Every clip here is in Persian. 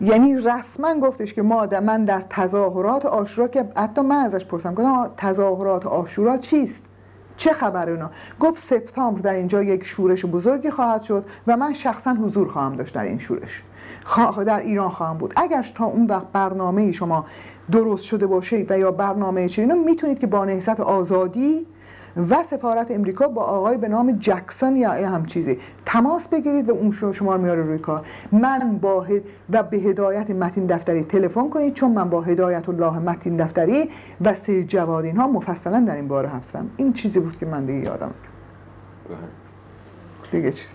یعنی رسما گفتش که من در تظاهرات عاشورا، که حتی من ازش پرسم گفتم تظاهرات عاشورا چیست؟ چه خبر اونا؟ گفت سپتامبر در اینجا یک شورش بزرگی خواهد شد و من شخصا حضور خواهم داشت در این شورش، در ایران خواهم بود. اگرش تا اون وقت برنامه شما درست شده باشه و یا برنامه چه اینا، میتونید که با نهضت آزادی و سفارت امریکا با آقای به نام جکسون یا هم چیزی تماس بگیرید و اون شما رو میاره روی کار. من با و به هدایت متین دفتری تلفن کنید، چون من با هدایت الله متین دفتری و سید جواد اینها مفصلا در این باره هستم. این چیزی بود که من دیگه یادم دیگه چیزی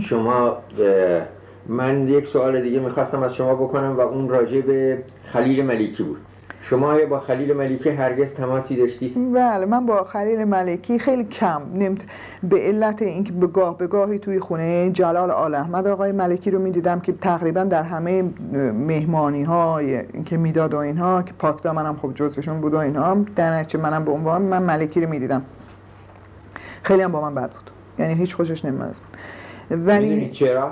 شما. من یک سوال دیگه میخواستم از شما بکنم و اون راجع به خلیل ملکی بود. شما با خلیل ملکی هرگز تماسی داشتی؟ بله، من با خلیل ملکی خیلی کم به علت اینکه به گاهی توی خونه جلال آل احمد آقای ملکی رو میدیدم که تقریبا در همه مهمانی های که میداد و اینها، که پاکتا منم خب جزوشون بود و اینها، درنچه منم به عنوان من ملکی رو میدیدم. خیلی هم با من بد بود، یعنی هیچ خوشش نمیاد. ولی چرا؟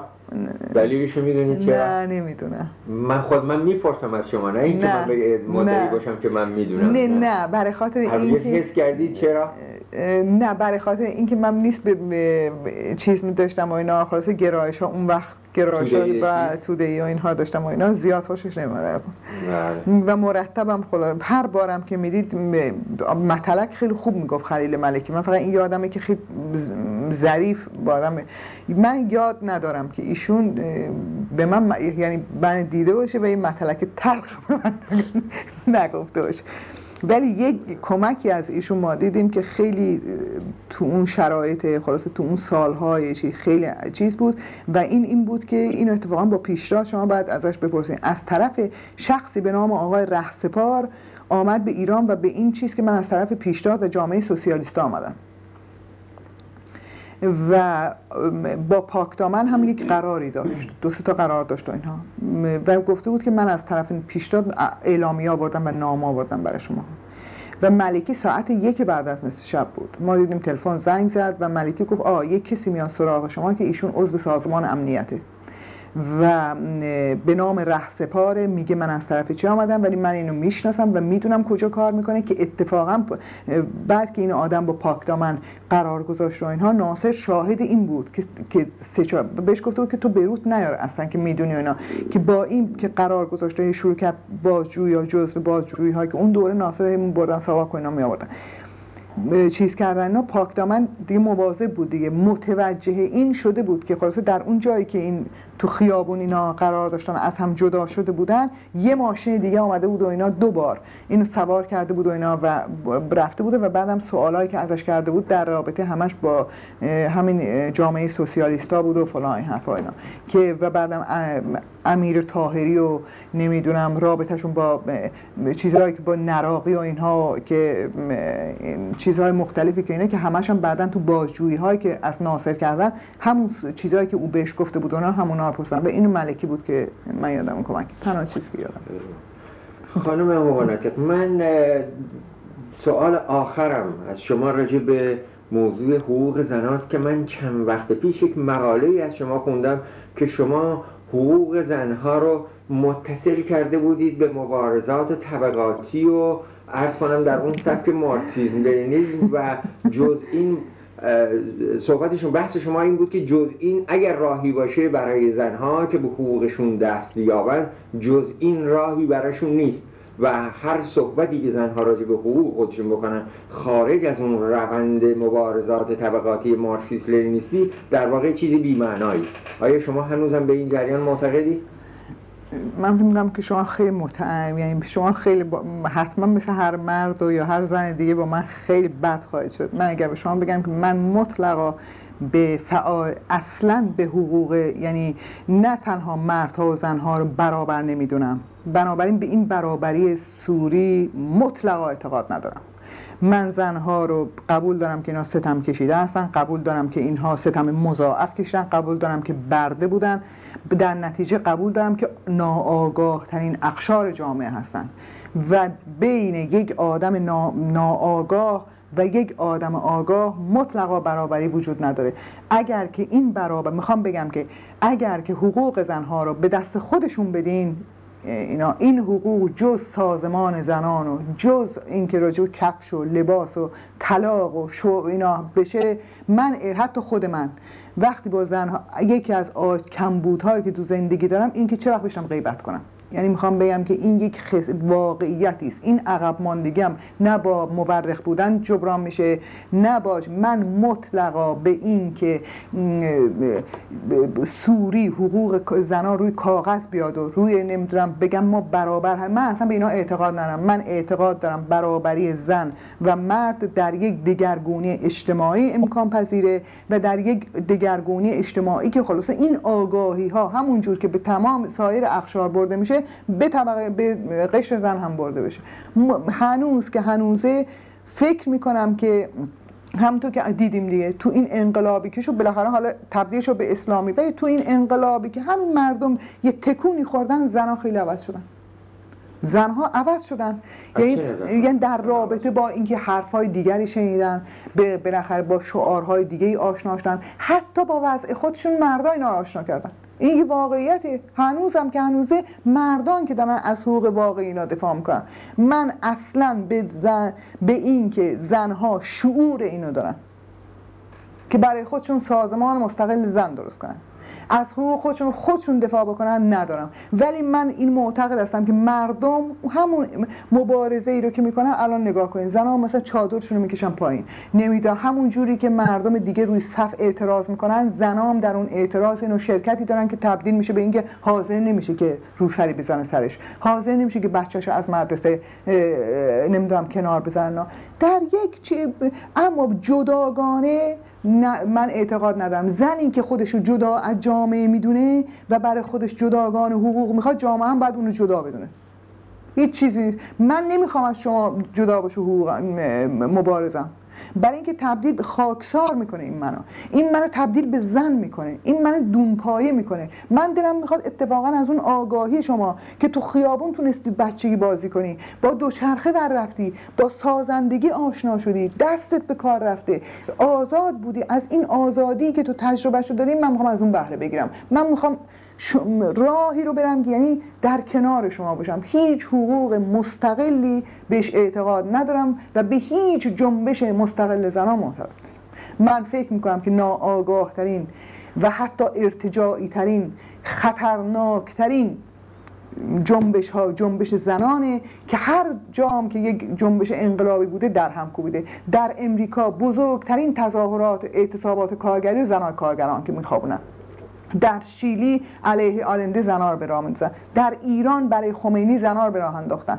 دلیلشو میدونی چرا؟ نه نمیدونم. من خود میپرسم از شما، نه اینکه من مدعی باشم که من میدونم. نه برای خاطر اینکه حس کردی چرا؟ نه برای خاطر اینکه من نیست به چیز می‌داشتم و اینا، خلاص گرایش ها اون وقت گرایش‌های و توده‌ای و اینها داشتم و اینا، زیاد خوشش نمیاد. و مرتبم هر بارم که میدید مطلق خیلی خوب میگفت خلیل ملکی. من فقط این یادمه که خیلی ظریف بادم، من یاد ندارم که ایشون به من یعنی من دیده باشه و این مطلق تلخ به من نگفته باشه. ولی یک کمکی از ایشون ما دیدیم که خیلی تو اون شرایط، خلاصه تو اون سالهای خیلی چیز بود. و این بود که این اتفاقا با پیشرفت شما باید ازش بپرسین. از طرف شخصی به نام آقای رهسپار آمد به ایران و به این چیز که من از طرف پیشرفت و جامعه سوسیالیست آمدم و با پاکدامن هم یک قراری داشت، دو سه تا قرار داشت و اینها، و گفته بود که من از طرف پیشنهاد اعلامیه آوردم و نامه آوردم برای شما. و ملکی ساعت 1 بعد از نصف شب بود، ما دیدیم تلفن زنگ زد و ملکی گفت یک کسی میاد سراغ شما که ایشون عضو سازمان امنیته و به نام رهسپاره، میگه من از طرف چه آمدم، ولی من اینو میشناسم و میدونم کجا کار میکنه. که اتفاقا بعد که این آدم با پاکدامن قرار گذاشت و اینها، ناصر شاهد این بود که بهش گفته بود که تو بیروت نیار اصلا، که میدونی اینا، که با این که قرار گذاشته شروع کرد بازجویی یا جزء بازجویی های که اون دوره ناصر همون بردن سواک و اینا می آوردن چیز کردن. اینا پاکدامن دیگه مواظب بود دیگه، متوجه این شده بود که خلاصه در اون جایی که این تو خیابون اینا قرار داشتن از هم جدا شده بودن، یه ماشین دیگه آمده بود و اینا دو بار اینو سوار کرده بود و اینا و رفته بوده. و بعدم سوالایی که ازش کرده بود در رابطه همش با همین جامعه سوسیالیستا بود و فلان حرفا اینا، که و بعدم امیر طاهری و نمیدونم رابطهشون با چیزایی که با نراقی و اینها، که چیزهای مختلفی که اینا، که همش هم بعدن تو بازجویی هایی که از ناصر کردن همون چیزایی که او بهش گفته بود اونا همون پرسن. و اینو ملکی بود که من یادم کمک تنها چیزی که یادم. خانم مبارکت، من سوال آخرم از شما راجع به موضوع حقوق زناست که من چند وقت پیش یک مقاله از شما خوندم که شما حقوق زنها رو متصل کرده بودید به مبارزات طبقاتی و عرض کنم در اون سبک مارکسیسم لنینیسم و جز این صحبتشون بحث شما این بود که جز این اگر راهی باشه برای زنها که به حقوقشون دست یابن، جز این راهی براشون نیست و هر صحبتی که زنها راجع به حقوق خودشون بکنن خارج از اون روند مبارزات طبقاتی مارکسیست لنینیستی در واقع چیزی بی‌معنایی است. آیا شما هنوزم به این جریان معتقدید؟ من میگم که شما خیلی یعنی شما خیلی حتما مثل هر مرد و یا هر زن دیگه با من خیلی بد خواهید شد. من اگر به شما بگم که من مطلقا اصلا به حقوق، یعنی نه تنها مردها و زنها رو برابر نمیدونم، بنابراین به این برابری سوری مطلقا اعتقاد ندارم. من زنها رو قبول دارم که اینا ستم کشیده هستن، قبول دارم که اینها ستم مضاعف کشیدن، قبول دارم که برده بودن، در نتیجه قبول دارم که ناآگاه ترین اقشار جامعه هستن. و بین یک آدم ناآگاه و یک آدم آگاه مطلقا برابری وجود نداره. اگر که این برابر، میخوام بگم که اگر که حقوق زنها رو به دست خودشون بدین، این حقوق جز سازمان زنان و جز اینکه راجع به کفش و لباس و طلاق و شو اینا بشه، من حتی خود من وقتی با زنها یکی از کمبودهایی که تو زندگی دارم این که چه وقت بشم غیبت کنم. یعنی میخوام بگم که این یک واقعیتی است. این عقب ماندگی هم نه با مورخ بودن جبران میشه، نه با من مطلقا به این که سوری حقوق زنان روی کاغذ بیاد و روی نمیدونم بگم ما برابر هم، من اصلا به اینا اعتقاد ندارم. من اعتقاد دارم برابری زن و مرد در یک دگرگونی اجتماعی امکان پذیره و در یک دگرگونی اجتماعی که خلاصه این آگاهی ها همونجور که به تمام سایر اقشار برده میشه به طبقه به قشر زن هم برده بشه. هنوز که هنوزه فکر میکنم که همونطور که دیدیم دیگه تو این انقلابی که شو بالاخره حالا تبدیلش به اسلامی و تو این انقلابی که همین مردم یه تکونی خوردن، زنها خیلی عوض شدن. زنها عوض شدن، یعنی در رابطه با اینکه حرفهای دیگری شنیدن، به بالاخره با شعارهای دیگه‌ای آشنا شدن، حتی با وضع خودشون مردا اینا آشنا کردن. این یه واقعیته. هنوزم که هنوزه مردان که دارن از حقوق واقعی اینا دفاع میکنن. من اصلا به این که زنها شعور اینو دارن که برای خودشون سازمان مستقل زن درست کنن، از حقوق خودشون دفاع بکنن ندارم. ولی من این معتقد هستم که مردم همون مبارزه ای رو که میکنن، الان نگاه کنین زنها مثلا چادرشون رو میکشن پایین، نمیدونم همون جوری که مردم دیگه روی صف اعتراض میکنن، زنها هم در اون اعتراض اینو شرکتی دارن که تبدیل میشه به اینکه حاضر نمیشه که روسری بزنه سرش، حاضر نمیشه که بچه‌شو از مدرسه نمیدونم کنار بزنه در یک چیز. اما جداگانه من اعتقاد ندارم. زن این که خودشو جدا از جامعه میدونه و برای خودش جداگانه حقوق میخواد، جامعه هم باید اونو جدا بدونه. هیچ چیزی من نمیخوام از شما جدا باشو حقوق مبارزم، برای اینکه تبدیل خاکسار میکنه این منو تبدیل به زن میکنه، این منو دونپایه میکنه. من دلم میخواد اتفاقا از اون آگاهی شما که تو خیابون تونستی بچگی بازی کنی، با دوچرخه در رفتی، با سازندگی آشنا شدی، دستت به کار رفته، آزاد بودی، از این آزادی که تو تجربهشو داری من میخوام از اون بهره بگیرم. من میخوام راهی رو برم یعنی در کنار شما باشم. هیچ حقوق مستقلی بهش اعتقاد ندارم و به هیچ جنبش مستقل زنان معتقد. من فکر میکنم که ناآگاه ترین و حتی ارتجاعی ترین، خطرناک ترین جنبش ها جنبش زنانه که هر جام که یک جنبش انقلابی بوده در هم کوبیده. در امریکا بزرگترین تظاهرات اعتصابات کارگری زنان کارگران که میخوابونن، در شیلی علیه آلنده زنها رو به راه انداختن، در ایران برای خمینی زنها رو به راه انداختن.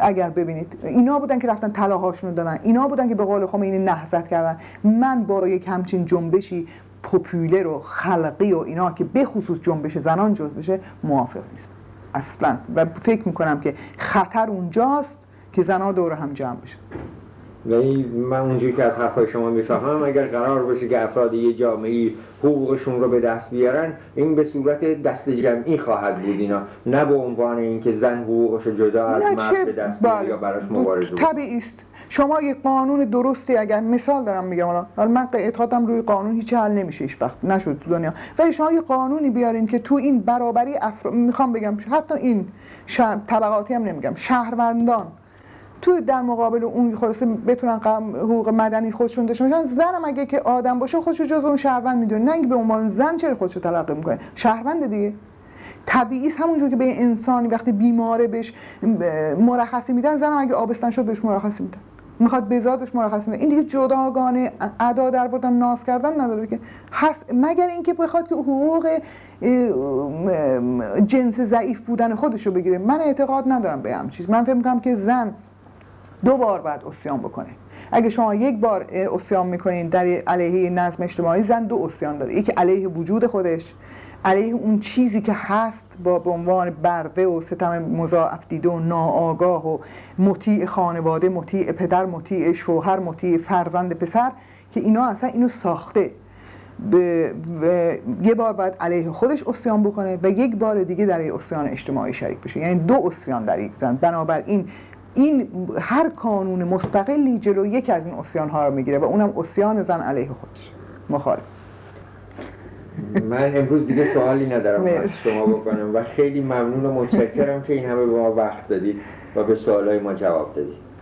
اگر ببینید اینا بودن که رفتن طلاهاشون رو دادن، اینا بودن که به قول خمینی نهضت کردن. من با یک همچین جنبشی پاپولر و خلقی و اینا که به خصوص جنبش زنان جز بشه موافق نیست اصلا، و فکر میکنم که خطر اونجاست که زنها دور هم جمع بشن. یعنی من اونجوری که از حرفای شما میفهمم اگر قرار باشه که افراد یه جامعه حقوقشون رو به دست بیارن، این به صورت دست جمعی خواهد بود، اینا نه به عنوان اینکه زن حقوقش جدا از مرد به دست بیاره یا براش مبارزه بود. طبیعی است. شما یک قانون درستی، اگر مثال دارم میگم، الان من اعتقادم روی قانون هیچ حل نمیشه، هیچ وقت نشد تو دنیا، ولی شما یک قانونی بیارین که تو این برابری میخوام بگم حتی این طبقاتی هم نمیگم، شهروندان تو در مقابل اون خلاصه بتونن حقوق مدنی خودشون داشته باشن. زنم اگه که آدم باشه خودشو جز اون شهروند میدونه، نه اینکه به عنوان زن چرا خودشو تلقی میکنه شهروند دیگه. طبیعی است. همونجور که به انسانی وقتی بیماره بهش مرخصی میدن، زنم اگه آبستن شد بهش مرخصی میدن، میخواد بزاد بهش مرخصی میدن. این دیگه جداگانه ادا در بردن ناز کردن نداره که هست، مگر اینکه بخواد که حقوق جنس ضعیف بودن خودشو بگیره. من اعتقاد ندارم به همین چیز. من فکر میکنم که زن دو بار باید عصیان بکنه. اگه شما یک بار عصیان میکنین در علیه نظم اجتماعی، زن دو عصیان داره، یکی علیه وجود خودش، علیه اون چیزی که هست با به عنوان برده و ستم مضاعف دیده و ناآگاه و مطیع خانواده، مطیع پدر، مطیع شوهر، مطیع فرزند پسر، که اینا اصلا اینو ساخته. یه بار باید علیه خودش عصیان بکنه و یک بار دیگه در عصیان اجتماعی شریک بشه. یعنی دو عصیان در یک زن. بنابراین این هر کانون مستقلی جلو یکی از این عصیان‌ها رو میگیره و اونم عصیان زن علیه خودش مخالف. من امروز دیگه سوالی ندارم از شما بکنم و خیلی ممنون و متشکرم که این همه به ما وقت دادید و به سوالای ما جواب دادید.